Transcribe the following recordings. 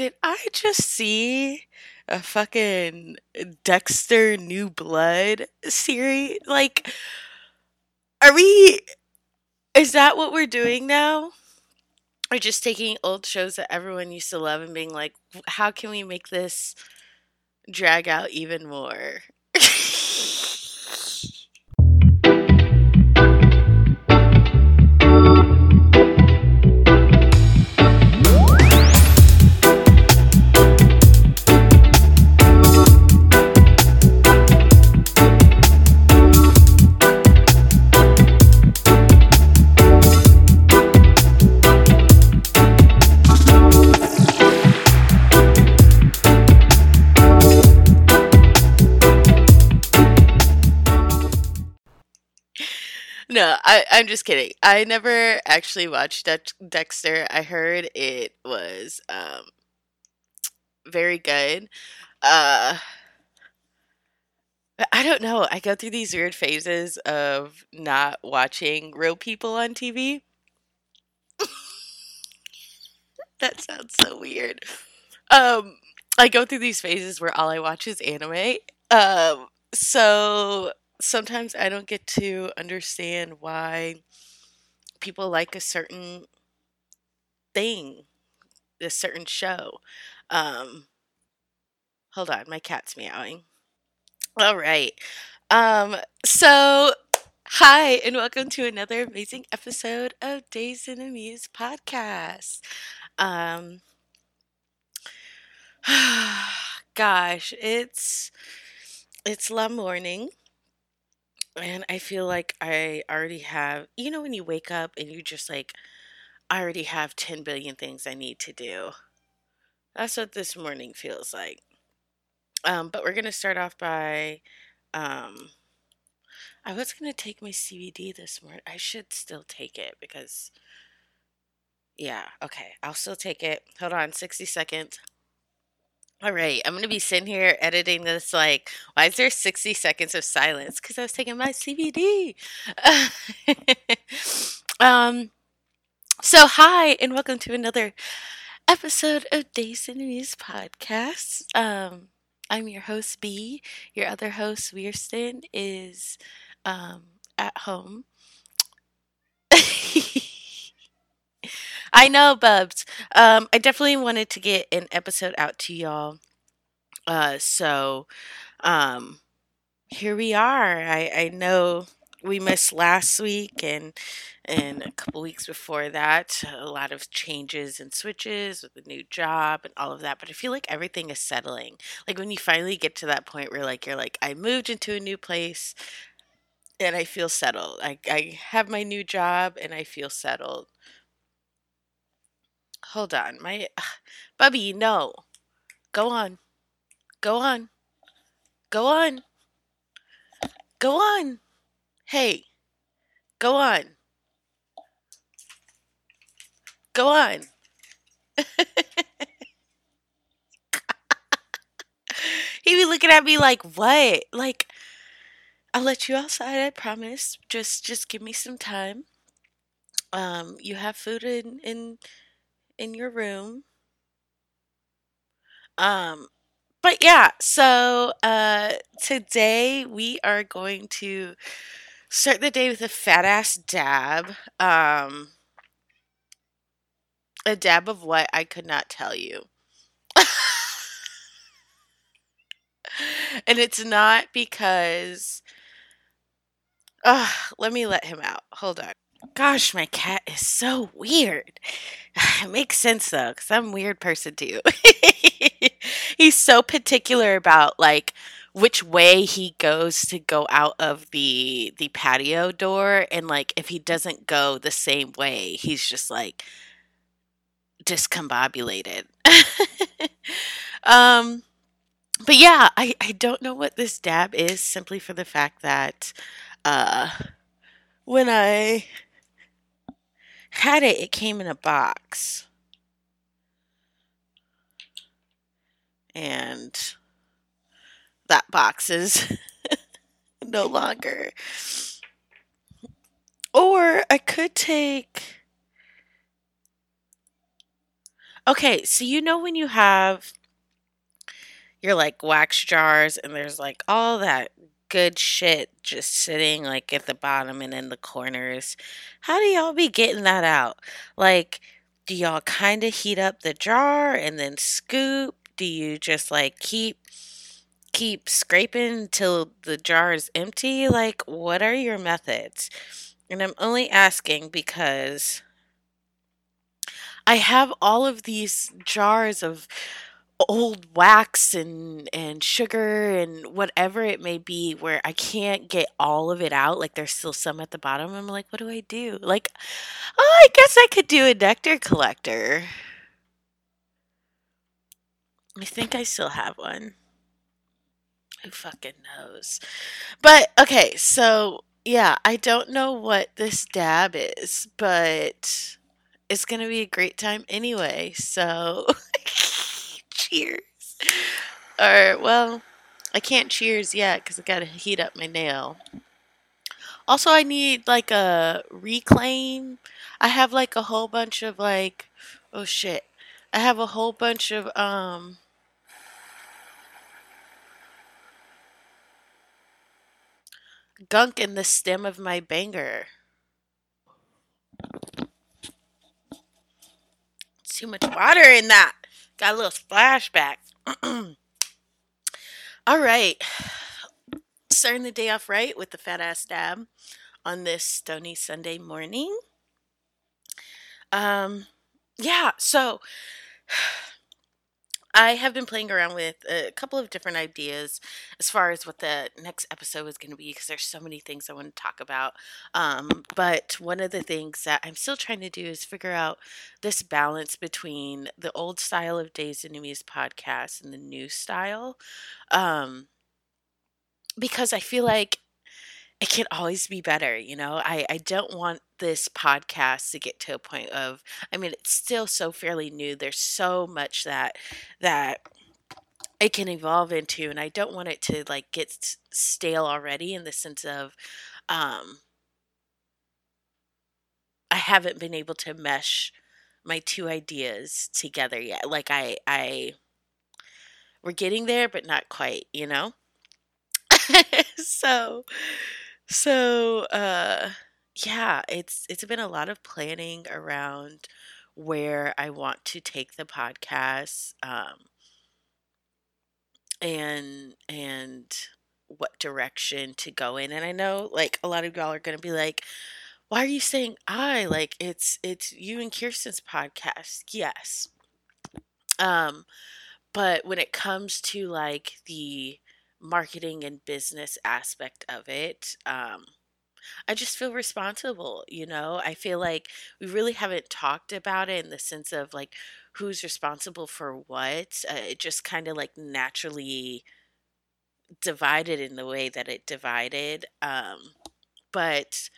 did I just see a fucking Dexter New Blood series? Like, is that what we're doing now? Or just taking old shows that everyone used to love and being like, how can we make this drag out even more? No, I'm just kidding. I never actually watched Dexter. I heard it was very good. I don't know. I go through these weird phases of not watching real people on TV. That sounds so weird. I go through these phases where all I watch is anime. So sometimes I don't get to understand why people like a certain thing, a certain show. Hold on, my cat's meowing. All right. So hi, and welcome to another amazing episode of Dazed and Amused Podcast. Gosh, it's la morning. And I feel like I already have, you know, when you wake up and you just like, I already have 10 billion things I need to do. That's what this morning feels like. But we're going to start off by, I was going to take my CBD this morning. I should still take it because, yeah, okay, I'll still take it. Hold on, 60 seconds. All right, I'm going to be sitting here editing this like, why is there 60 seconds of silence? Because I was taking my CBD. So hi, and welcome to another episode of Dazed and Amused Podcast. I'm your host, B. Your other host, Weirsten, is at home. I know, Bubs. I definitely wanted to get an episode out to y'all. So here we are. I know we missed last week and a couple weeks before that. A lot of changes and switches with the new job and all of that. But I feel like everything is settling. Like when you finally get to that point where like you're like, I moved into a new place and I feel settled. I have my new job and I feel settled. Hold on, my Bubby, no. Go on. Hey, go on. He be looking at me like, what? Like, I'll let you outside, I promise. Just give me some time. You have food in your room. But yeah, so today we are going to start the day with a fat ass dab. A dab of what I could not tell you. And it's not because let me let him out. Hold on. Gosh, my cat is so weird. It makes sense, though, because I'm a weird person, too. He's so particular about, like, which way he goes to go out of the patio door. And, like, if he doesn't go the same way, he's just, like, discombobulated. But, yeah, I don't know what this dab is, simply for the fact that when I had it, it came in a box. And that box is no longer. Or I could take... Okay, so you know when you have your like wax jars and there's like all that good shit just sitting like at the bottom and in the corners. How do y'all be getting that out? Like, do y'all kind of heat up the jar and then scoop? Do you just like keep scraping till the jar is empty? Like, what are your methods? And I'm only asking because I have all of these jars of old wax and sugar and whatever it may be where I can't get all of it out. Like, there's still some at the bottom. I'm like, what do I do? Like, oh, I guess I could do a nectar collector. I think I still have one. Who fucking knows? But, okay, so, yeah, I don't know what this dab is, but it's going to be a great time anyway, so cheers. Or, well, I can't cheers yet because I got to heat up my nail. Also, I need, like, a reclaim. I have, like, a whole bunch of, like, oh, shit. I have a whole bunch of, gunk in the stem of my banger. Too much water in that. Got a little splashback. All right. Starting the day off right with the fat ass dab on this stony Sunday morning. Yeah, so I have been playing around with a couple of different ideas as far as what the next episode is going to be because there's so many things I want to talk about. But one of the things that I'm still trying to do is figure out this balance between the old style of Dazed and Amused podcast and the new style. Because I feel like it can always be better, you know? I don't want this podcast to get to a point of, I mean, it's still so fairly new. There's so much that it can evolve into, and I don't want it to, like, get stale already in the sense of I haven't been able to mesh my two ideas together yet. Like, we're getting there, but not quite, you know? So, yeah, it's been a lot of planning around where I want to take the podcast, and what direction to go in. And I know, like, a lot of y'all are going to be like, why are you saying I? Like, it's you and Kirsten's podcast. Yes. But when it comes to, like, the marketing and business aspect of it, I just feel responsible, you know? I feel like we really haven't talked about it in the sense of, like, who's responsible for what. It just kind of, like, naturally divided in the way that it divided. But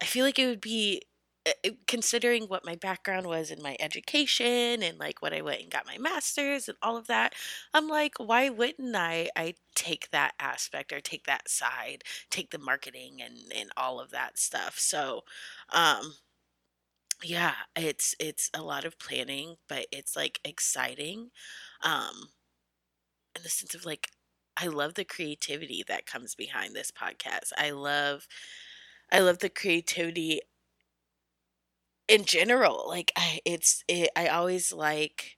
I feel like it would be, considering what my background was in my education and, like, what I went and got my master's and all of that, I'm like, why wouldn't I take that aspect or take that side, take the marketing and all of that stuff. So, yeah, it's a lot of planning, but it's, like, exciting, in the sense of, like, I love the creativity that comes behind this podcast. I love the creativity in general. Like, I always, like,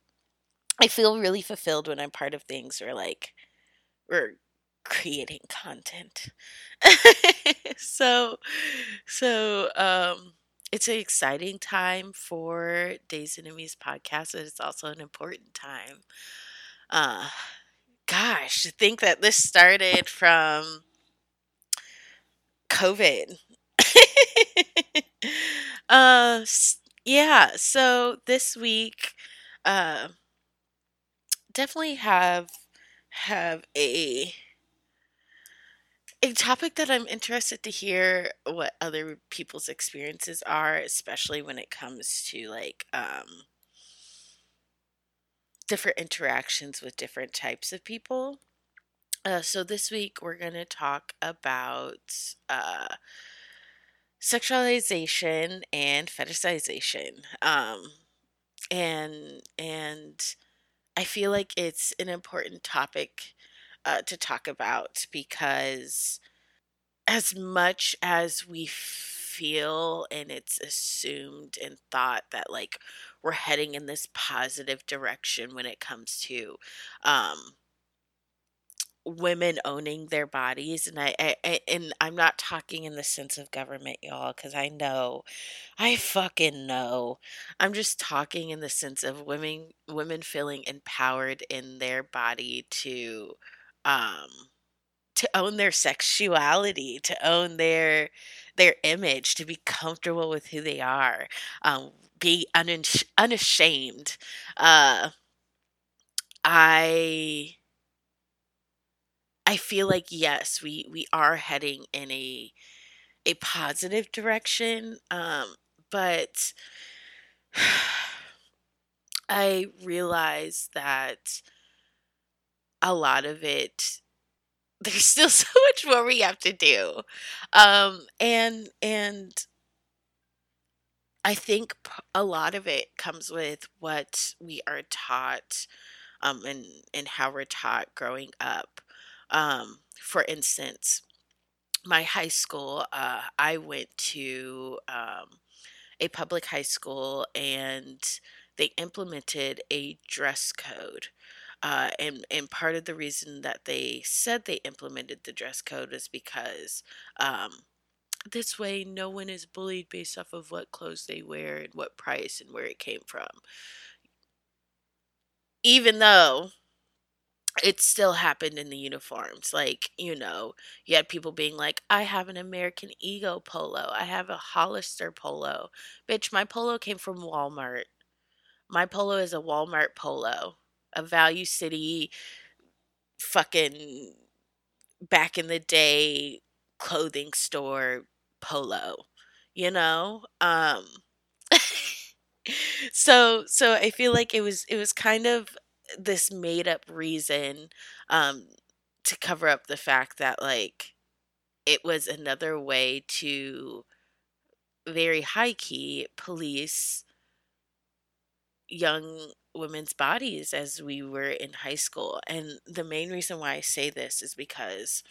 I feel really fulfilled when I'm part of things where, like, we're creating content. So, it's an exciting time for Dazed and Amused podcast, but it's also an important time. Gosh, to think that this started from COVID. Yeah, so this week, definitely have a topic that I'm interested to hear what other people's experiences are, especially when it comes to, like, different interactions with different types of people. So this week we're going to talk about, sexualization and fetishization. And I feel like it's an important topic to talk about, because as much as we feel and it's assumed and thought that like we're heading in this positive direction when it comes to women owning their bodies, and I'm not talking in the sense of government, y'all, because I fucking know. I'm just talking in the sense of women feeling empowered in their body to own their sexuality, to own their image, to be comfortable with who they are, be unashamed. I feel like, yes, we are heading in a positive direction, but I realize that a lot of it, there's still so much more we have to do. And I think a lot of it comes with what we are taught, and how we're taught growing up. For instance, my high school, I went to a public high school, and they implemented a dress code. And part of the reason that they said they implemented the dress code is because this way no one is bullied based off of what clothes they wear and what price and where it came from. Even though it still happened in the uniforms. Like, you know, you had people being like, I have an American Eagle polo. I have a Hollister polo. Bitch, my polo came from Walmart. My polo is a Walmart polo. A Value City fucking back in the day clothing store polo. You know? So I feel like it was kind of this made up reason to cover up the fact that like it was another way to very high key police young women's bodies as we were in high school. And the main reason why I say this is because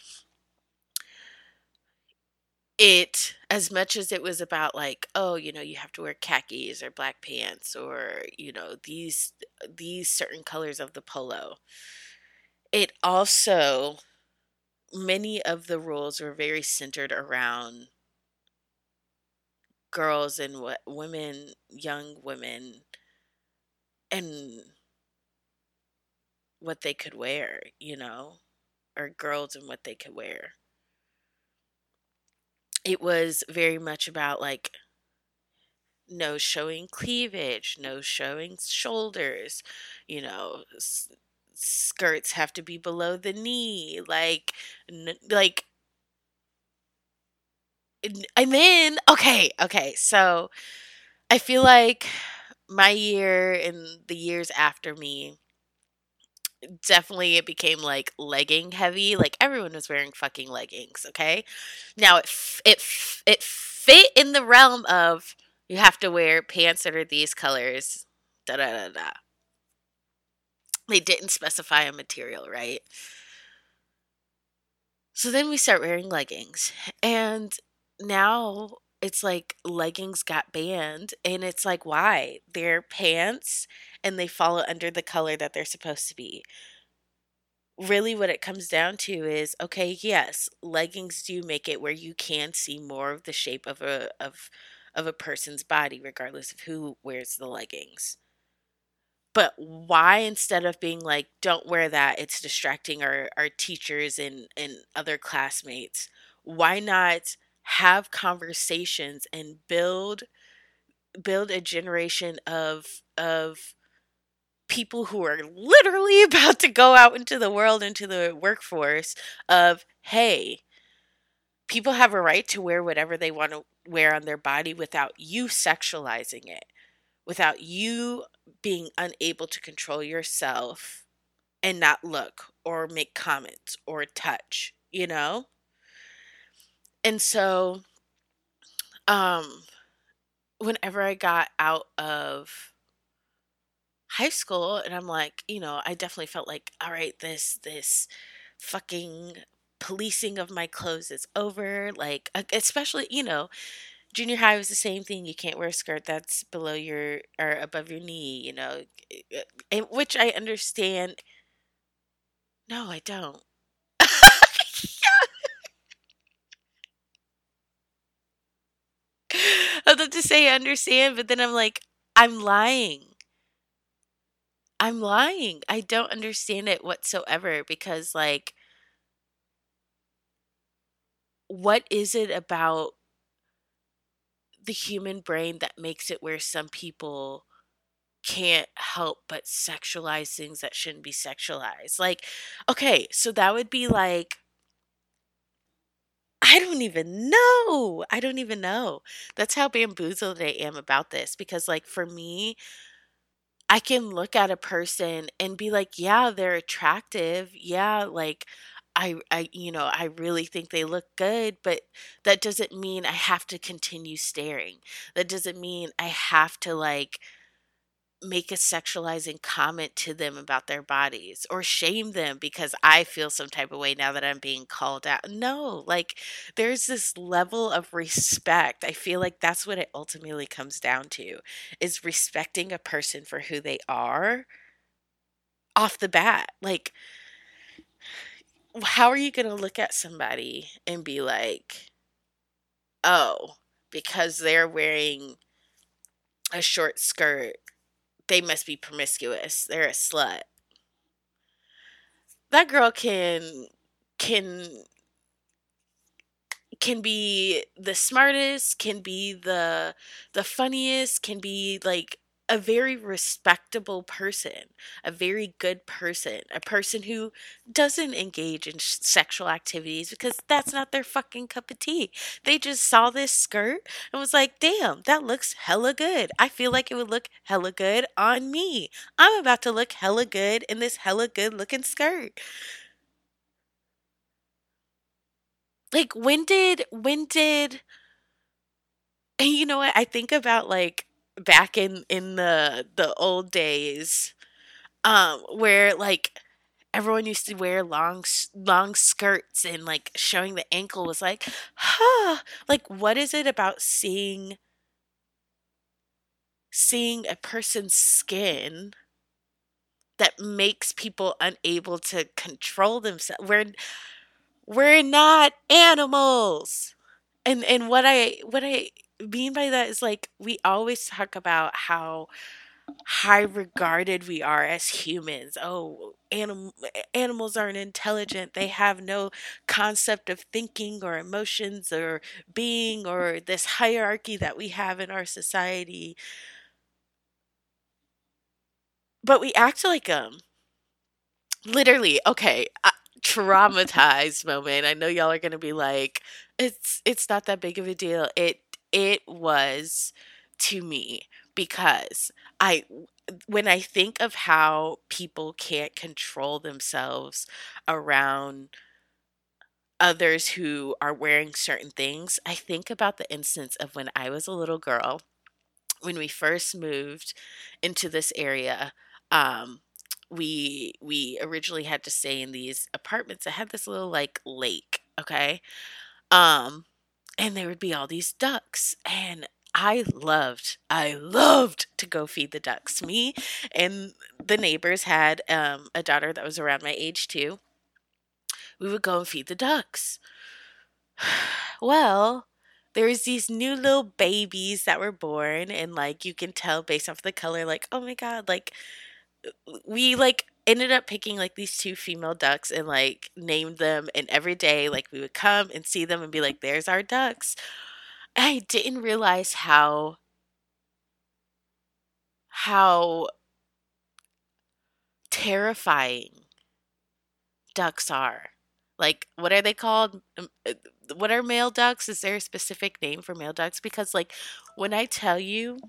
it, as much as it was about like, oh, you know, you have to wear khakis or black pants or, you know, these certain colors of the polo, it also, many of the rules were very centered around girls and women, young women, and what they could wear, you know, or girls and what they could wear. It was very much about like no showing cleavage, no showing shoulders, you know, skirts have to be below the knee, like. I'm in. Okay. So I feel like my year and the years after me, definitely it became like legging heavy. Like everyone was wearing fucking leggings. Okay, now it fit in the realm of you have to wear pants that are these colors, da. They didn't specify a material, right? So then we start wearing leggings, and now it's like leggings got banned, and it's like, why? They're pants and they follow under the color that they're supposed to be. Really what it comes down to is, okay, yes, leggings do make it where you can see more of the shape of a person's body, regardless of who wears the leggings. But why, instead of being like, don't wear that, it's distracting our teachers and other classmates, why not have conversations and build a generation of people who are literally about to go out into the world, into the workforce, of, hey, people have a right to wear whatever they want to wear on their body without you sexualizing it, without you being unable to control yourself and not look or make comments or touch, you know? And so, whenever I got out of high school, and I'm like, you know, I definitely felt like, all right, this fucking policing of my clothes is over. Like, especially, you know, junior high was the same thing. You can't wear a skirt that's below your or above your knee, you know, which I understand. No, I don't. I'd love to say I understand, but then I'm like, I'm lying. I don't understand it whatsoever, because, like, what is it about the human brain that makes it where some people can't help but sexualize things that shouldn't be sexualized? Like, okay, so that would be like, I don't even know. That's how bamboozled I am about this, because, like, for me, I can look at a person and be like, yeah, they're attractive. Yeah, like, I you know, I really think they look good, but that doesn't mean I have to continue staring. That doesn't mean I have to, like, make a sexualizing comment to them about their bodies or shame them because I feel some type of way now that I'm being called out. No, like, there's this level of respect. I feel like that's what it ultimately comes down to, is respecting a person for who they are off the bat. Like, how are you going to look at somebody and be like, oh, because they're wearing a short skirt, they must be promiscuous, they're a slut? That girl can be the smartest, can be the funniest, can be, like, a very respectable person, a very good person, a person who doesn't engage in sexual activities because that's not their fucking cup of tea. They just saw this skirt and was like, damn, that looks hella good. I feel like it would look hella good on me. I'm about to look hella good in this hella good looking skirt. Like, when did, and you know what? I think about, like, back in the old days, where, like, everyone used to wear long skirts, and, like, showing the ankle was like, huh, like, what is it about seeing a person's skin that makes people unable to control themselves? We're not animals. And what I mean by that is, like, we always talk about how high regarded we are as humans. Oh, animals aren't intelligent. They have no concept of thinking or emotions or being or this hierarchy that we have in our society. But we act like them. Literally, okay, traumatized moment. I know y'all are going to be like, it's not that big of a deal. It was to me, because when I think of how people can't control themselves around others who are wearing certain things, I think about the instance of when I was a little girl, when we first moved into this area. We originally had to stay in these apartments that had this little, like, lake, okay? And there would be all these ducks, and I loved to go feed the ducks. Me and the neighbors had a daughter that was around my age too. We would go and feed the ducks. Well, there's these new little babies that were born, and, like, you can tell based off the color, like, oh my God, like, we, like, ended up picking, like, these two female ducks and, like, named them. And every day, like, we would come and see them and be like, there's our ducks. I didn't realize how terrifying ducks are. Like, what are they called? What are male ducks? Is there a specific name for male ducks? Because, like, when I tell you,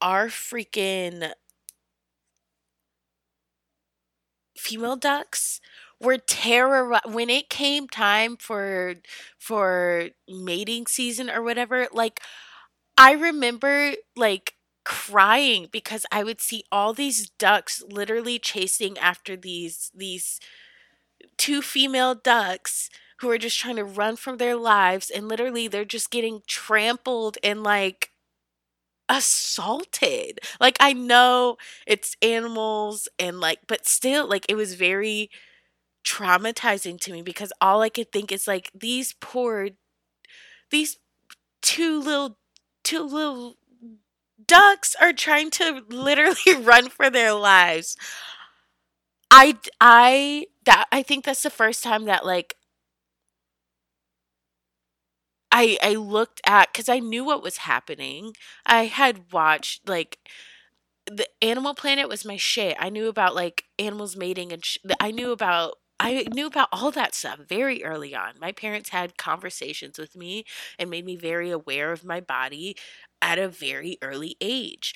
our freaking female ducks were terrorized when it came time for mating season or whatever. Like, I remember, like, crying because I would see all these ducks literally chasing after these two female ducks who are just trying to run from their lives, and literally they're just getting trampled and like assaulted. Like, I know it's animals and like, but still, like, it was very traumatizing to me because all I could think is like, these two little ducks are trying to literally run for their lives. I think that's the first time that like I looked at, because I knew what was happening. I had watched, like, the Animal Planet was my shit. I knew about, like, animals mating, and I knew about all that stuff very early on. My parents had conversations with me and made me very aware of my body at a very early age.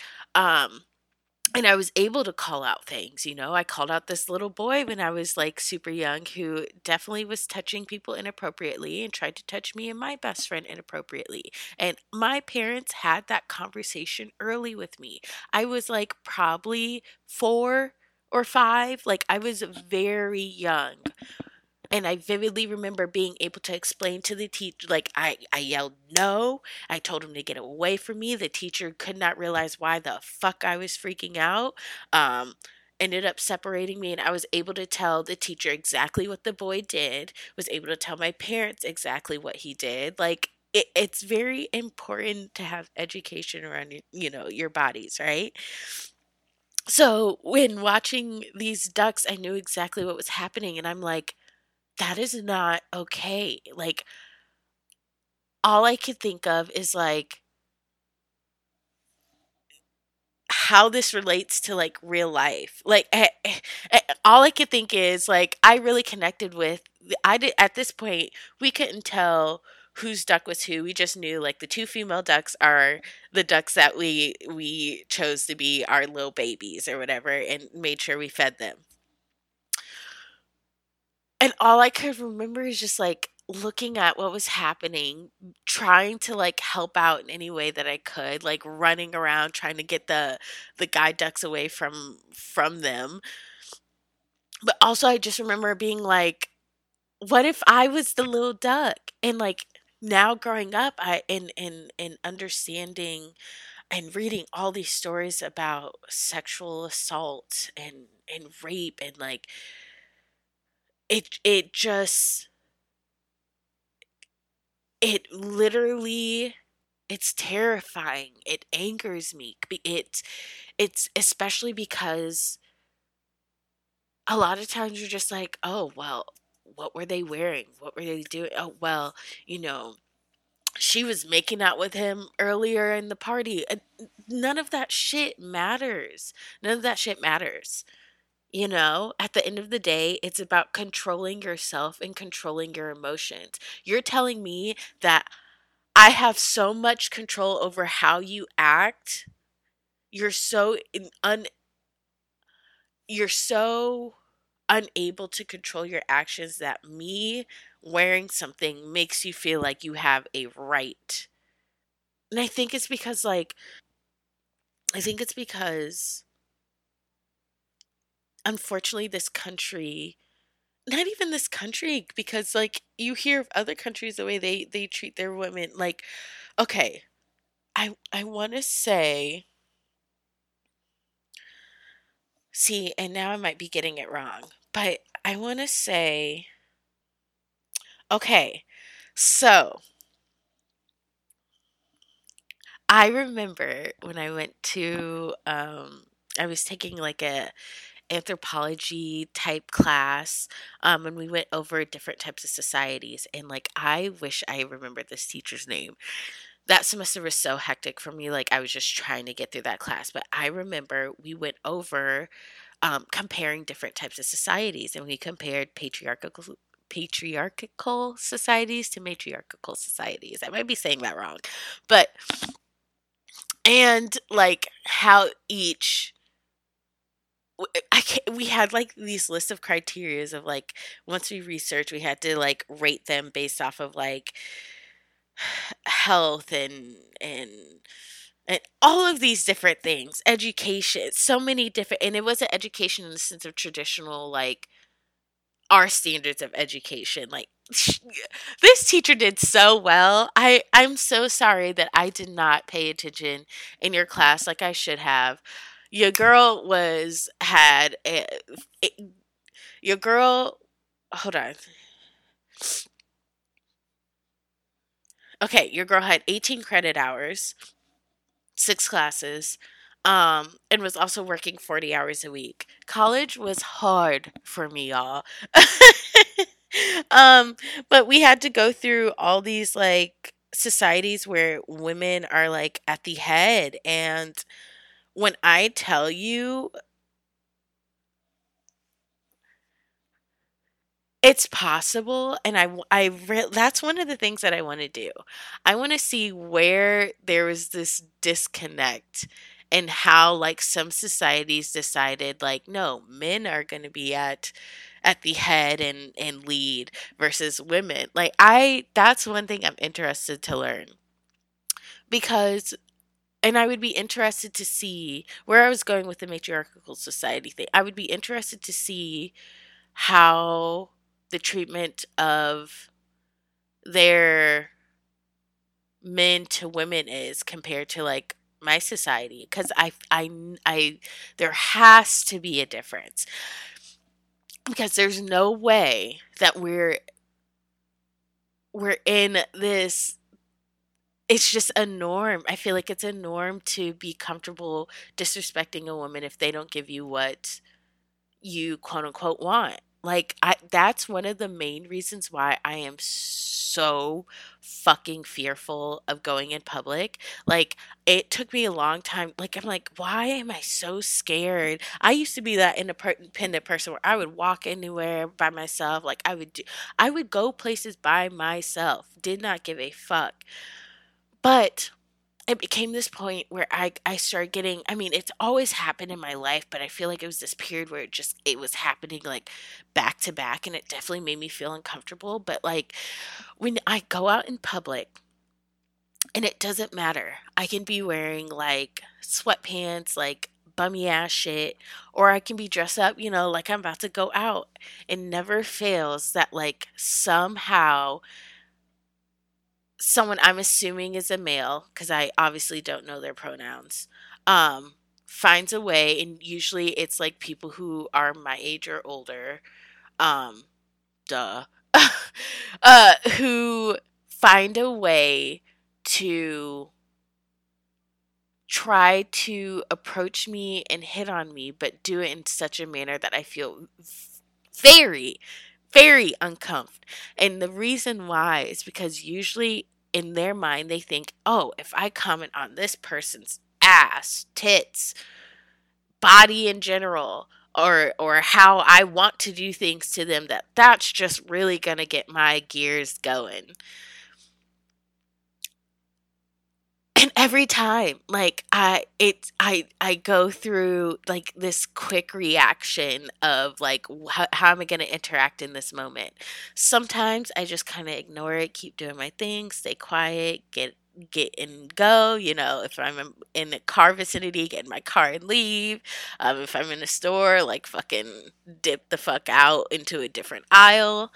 And I was able to call out things, you know. I called out this little boy when I was, like, super young who definitely was touching people inappropriately and tried to touch me and my best friend inappropriately. And my parents had that conversation early with me. I was, like, probably 4 or 5. Like, I was very young. And I vividly remember being able to explain to the teacher, like, I yelled no. I told him to get away from me. The teacher could not realize why the fuck I was freaking out. Ended up separating me, and I was able to tell the teacher exactly what the boy did, was able to tell my parents exactly what he did. Like, it's very important to have education around, you know, your bodies, right? So when watching these ducks, I knew exactly what was happening, and I'm like, that is not okay. Like, all I could think of is, like, how this relates to, like, real life. Like, all I could think is, like, I really connected with, at this point, we couldn't tell whose duck was who. We just knew, like, the two female ducks are the ducks that we chose to be our little babies or whatever, and made sure we fed them. And all I could remember is just, like, looking at what was happening, trying to, like, help out in any way that I could, like, running around, trying to get the guide ducks away from them. But also I just remember being like, what if I was the little duck? And, like, now growing up and understanding and reading all these stories about sexual assault and rape and, like, It literally, it's terrifying. It angers me. It's especially because a lot of times you're just like, oh, well, what were they wearing? What were they doing? Oh, well, you know, she was making out with him earlier in the party. None of that shit matters. You know, at the end of the day, it's about controlling yourself and controlling your emotions. You're telling me that I have so much control over how you act. You're so unable to control your actions that me wearing something makes you feel like you have a right. And I think it's because, like, unfortunately, this country, not even this country, because, like, you hear of other countries the way they treat their women. Like, okay, I want to say, see, and now I might be getting it wrong, but I want to say, okay, so I remember when I went to, I was taking, like, a anthropology type class, and we went over different types of societies, and, like, I wish I remembered this teacher's name. That semester was so hectic for me, like, I was just trying to get through that class, but I remember we went over comparing different types of societies, and we compared patriarchal societies to matriarchal societies. I might be saying that wrong, but and, like, how each we had, like, these lists of criterias of, like, once we researched, we had to, like, rate them based off of, like, health and and all of these different things, education, so many different, and it wasn't education in the sense of traditional, like, our standards of education. Like, this teacher did so well. I'm so sorry that I did not pay attention in your class like I should have. Your girl had 18 credit hours, 6 classes, and was also working 40 hours a week. College was hard for me, y'all. But we had to go through all these, like, societies where women are, like, at the head. And when I tell you, it's possible, and that's one of the things that I want to do. I want to see where there was this disconnect and how, like, some societies decided, like, no, men are going to be at the head and lead versus women. Like, that's one thing I'm interested to learn, because, and I would be interested to see where I was going with the matriarchal society thing. I would be interested to see how the treatment of their men to women is compared to, like, my society, because I there has to be a difference, because there's no way that we're in this. It's just a norm. I feel like it's a norm to be comfortable disrespecting a woman if they don't give you what you quote unquote want. Like, that's one of the main reasons why I am so fucking fearful of going in public. Like, it took me a long time. Like, I'm like, why am I so scared? I used to be that independent person where I would walk anywhere by myself. Like, I would go places by myself. Did not give a fuck. But it became this point where I started getting, I mean, it's always happened in my life, but I feel like it was this period where it was happening, like, back to back, and it definitely made me feel uncomfortable. But, like, when I go out in public, and it doesn't matter, I can be wearing, like, sweatpants, like, bummy ass shit, or I can be dressed up, you know, like I'm about to go out. It never fails that, like, somehow someone I'm assuming is a male, because I obviously don't know their pronouns, finds a way, and usually it's, like, people who are my age or older, who find a way to try to approach me and hit on me, but do it in such a manner that I feel very, very uncomfortable. And the reason why is because usually in their mind, they think, oh, if I comment on this person's ass, tits, body in general, or how I want to do things to them, that's just really going to get my gears going. And every time, like, I go through, like, this quick reaction of, like, how am I going to interact in this moment? Sometimes I just kind of ignore it, keep doing my thing, stay quiet, get and go. You know, if I'm in a car vicinity, get in my car and leave. If I'm in a store, like, fucking dip the fuck out into a different aisle.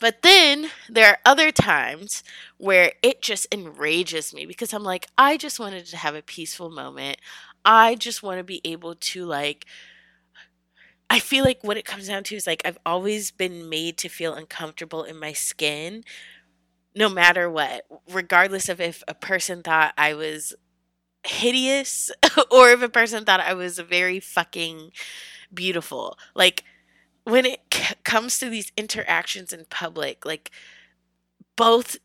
But then there are other times where it just enrages me, because I'm like, I just wanted to have a peaceful moment. I just want to be able to, like, I feel like what it comes down to is, like, I've always been made to feel uncomfortable in my skin, no matter what, regardless of if a person thought I was hideous or if a person thought I was very fucking beautiful. Like, when it comes to these interactions in public, like, both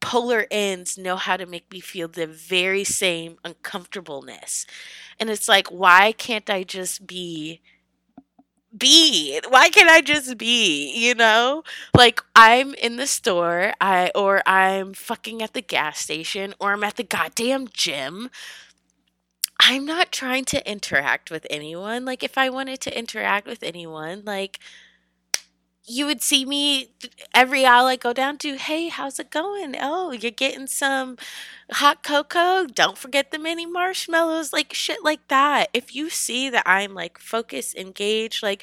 polar ends know how to make me feel the very same uncomfortableness. And it's like, why can't I just be? Why can't I just be, you know? Like, I'm in the store, or I'm fucking at the gas station, or I'm at the goddamn gym. I'm not trying to interact with anyone. Like, if I wanted to interact with anyone, like, you would see me every aisle I go down to. Hey, how's it going? Oh, you're getting some hot cocoa? Don't forget the mini marshmallows, like shit like that. If you see that I'm like focused, engaged, like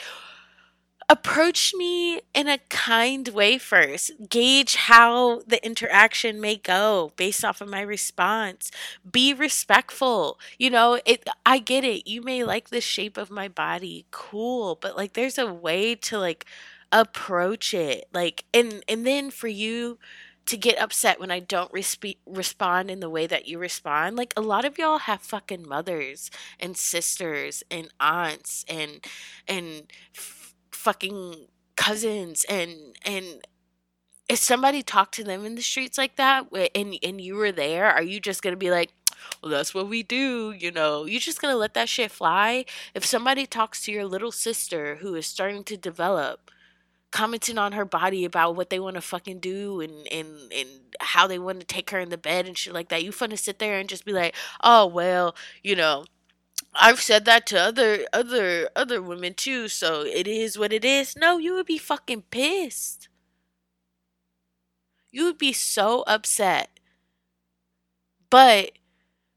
approach me in a kind way first. Gauge how the interaction may go based off of my response. Be respectful. You know, I get it. You may like the shape of my body. Cool. But like, there's a way to like approach it. Like, and then for you to get upset when I don't respond in the way that you respond. Like, a lot of y'all have fucking mothers and sisters and aunts and fucking cousins, and if somebody talked to them in the streets like that and you were there, are you just gonna be like, well, that's what we do, you know? You're just gonna let that shit fly? If somebody talks to your little sister who is starting to develop, commenting on her body about what they want to fucking do and how they want to take her in the bed and shit like that, you finna sit there and just be like, oh, well, you know, I've said that to other women too, so it is what it is. No, you would be fucking pissed. You would be so upset. But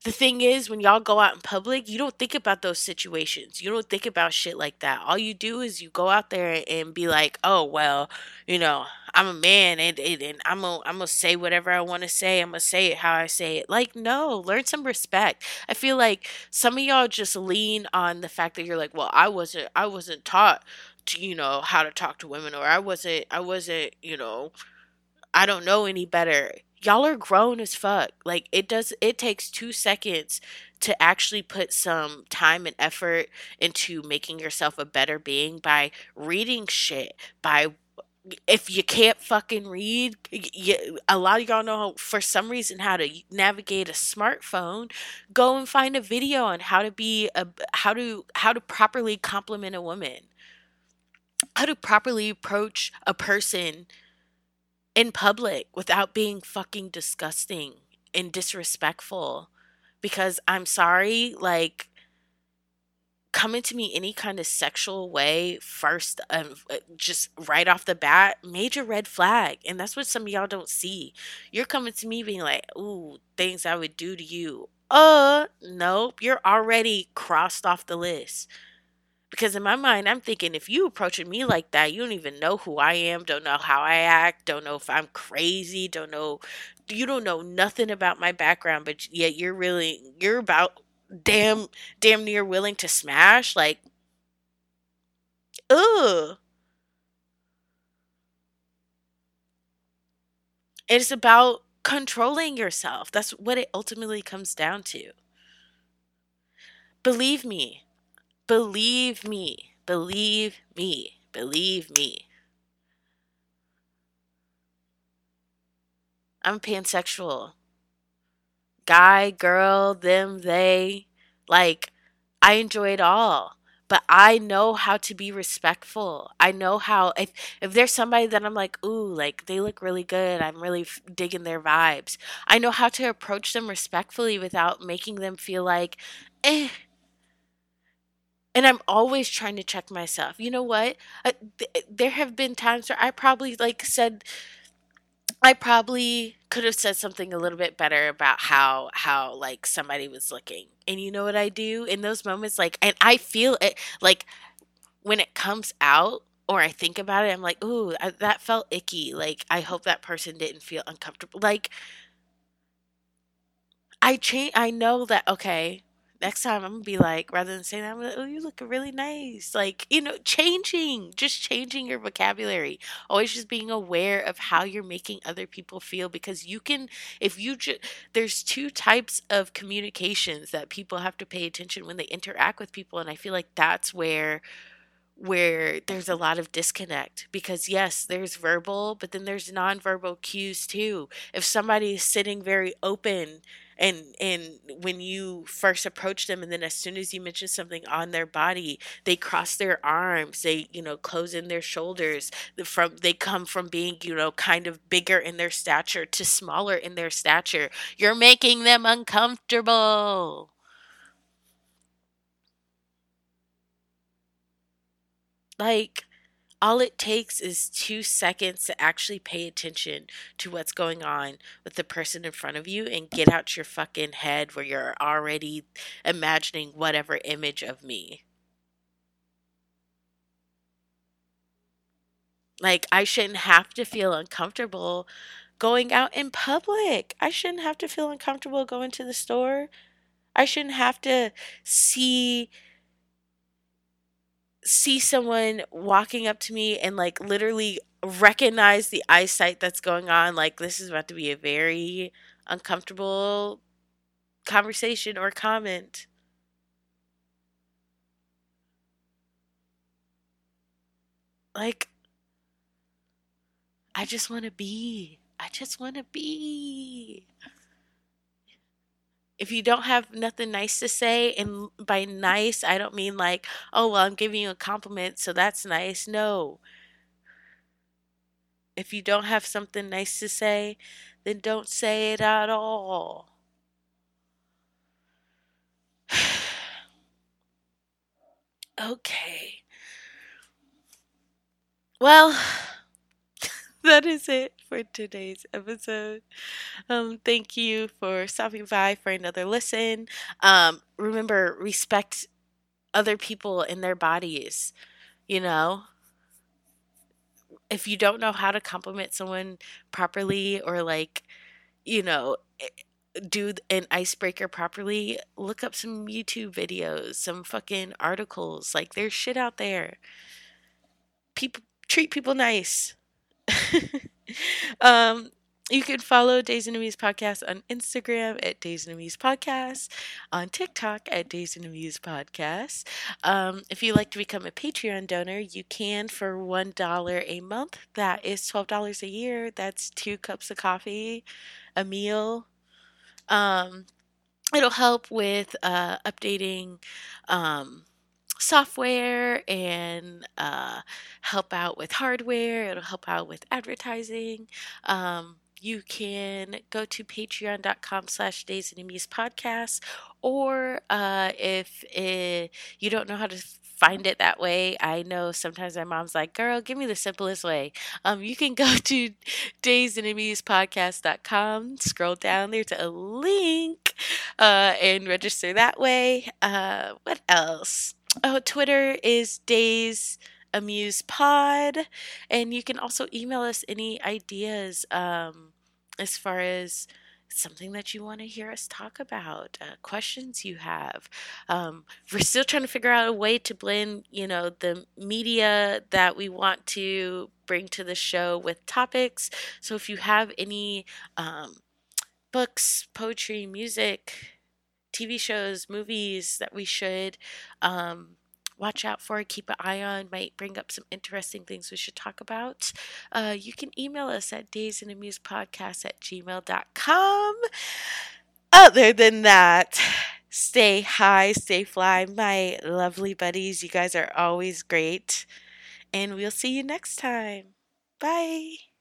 the thing is, when y'all go out in public, you don't think about those situations. You don't think about shit like that. All you do is you go out there and be like, oh, well, you know, I'm a man and I'm gonna say whatever I want to say. I'm gonna say it how I say it. Like, no, learn some respect. I feel like some of y'all just lean on the fact that you're like, well, I wasn't taught to, you know, how to talk to women, or I wasn't, you know, I don't know any better. Y'all are grown as fuck. Like, it takes 2 seconds to actually put some time and effort into making yourself a better being by reading shit, by, if you can't fucking read, a lot of y'all know how, for some reason, how to navigate a smartphone. Go and find a video on how to properly compliment a woman, how to properly approach a person in public without being fucking disgusting and disrespectful. Because I'm sorry, like, coming to me any kind of sexual way first, just right off the bat, major red flag. And that's what some of y'all don't see. You're coming to me being like, ooh, things I would do to you. Nope, you're already crossed off the list. Because in my mind, I'm thinking, if you approaching me like that, you don't even know who I am, don't know how I act, don't know if I'm crazy, you don't know nothing about my background, but yet you're about damn near willing to smash, like, ugh. It's about controlling yourself. That's what it ultimately comes down to. Believe me. I'm pansexual. Guy, girl, them, they. Like, I enjoy it all. But I know how to be respectful. I know how, if there's somebody that I'm like, ooh, like, they look really good, I'm really digging their vibes, I know how to approach them respectfully without making them feel like, eh. And I'm always trying to check myself. You know what? There have been times where I probably could have said something a little bit better about how like somebody was looking. And you know what I do in those moments? Like, and I feel it, like, when it comes out or I think about it, I'm like, ooh, that felt icky. Like, I hope that person didn't feel uncomfortable. Like, I know that, okay, next time I'm going to be like, rather than saying that, I'm like, oh, you look really nice. Like, you know, just changing your vocabulary. Always just being aware of how you're making other people feel, because you can, there's 2 types of communications that people have to pay attention when they interact with people. And I feel like that's where there's a lot of disconnect, because yes, there's verbal, but then there's nonverbal cues too. If somebody is sitting very open and when you first approach them, and then as soon as you mention something on their body, they cross their arms, they, you know, close in their shoulders, they come from being, you know, kind of bigger in their stature to smaller in their stature. You're making them uncomfortable. Like, All it takes is 2 seconds to actually pay attention to what's going on with the person in front of you and get out your fucking head where you're already imagining whatever image of me. Like, I shouldn't have to feel uncomfortable going out in public. I shouldn't have to feel uncomfortable going to the store. I shouldn't have to see someone walking up to me and, like, literally recognize the eyesight that's going on. Like, this is about to be a very uncomfortable conversation or comment. Like, I just want to be. If you don't have nothing nice to say, and by nice, I don't mean like, oh, well, I'm giving you a compliment, so that's nice. No. If you don't have something nice to say, then don't say it at all. Okay. Well, that is it for today's episode. Thank you for stopping by for another listen. Remember, respect other people and their bodies. You know, if you don't know how to compliment someone properly or, like, you know, do an icebreaker properly, look up some YouTube videos, some fucking articles. Like, there's shit out there. People treat people nice. You can follow Dazed and Amused Podcast on Instagram at Dazed and Amused Podcast, on TikTok at Dazed and Amused Podcast. If you'd like to become a Patreon donor, you can for $1 a month. That is $12 a year. That's 2 cups of coffee, a meal. It'll help with updating software and help out with hardware. It'll help out with advertising. You can go to patreon.com/Dazed and Amused Podcast, or if you don't know how to find it that way, I know sometimes my mom's like, girl, give me the simplest way. You can go to DazedandAmusedPodcast.com, scroll down there to a link, and register that way. What else? Oh, Twitter is Dazed Amused Pod, and you can also email us any ideas as far as something that you want to hear us talk about, questions you have. We're still trying to figure out a way to blend, you know, the media that we want to bring to the show with topics. So if you have any books, poetry, music, TV shows, movies that we should watch out for, keep an eye on, might bring up some interesting things we should talk about. You can email us at dazedandAmusedPodcast@gmail.com. Other than that, stay high, stay fly, my lovely buddies. You guys are always great. And we'll see you next time. Bye.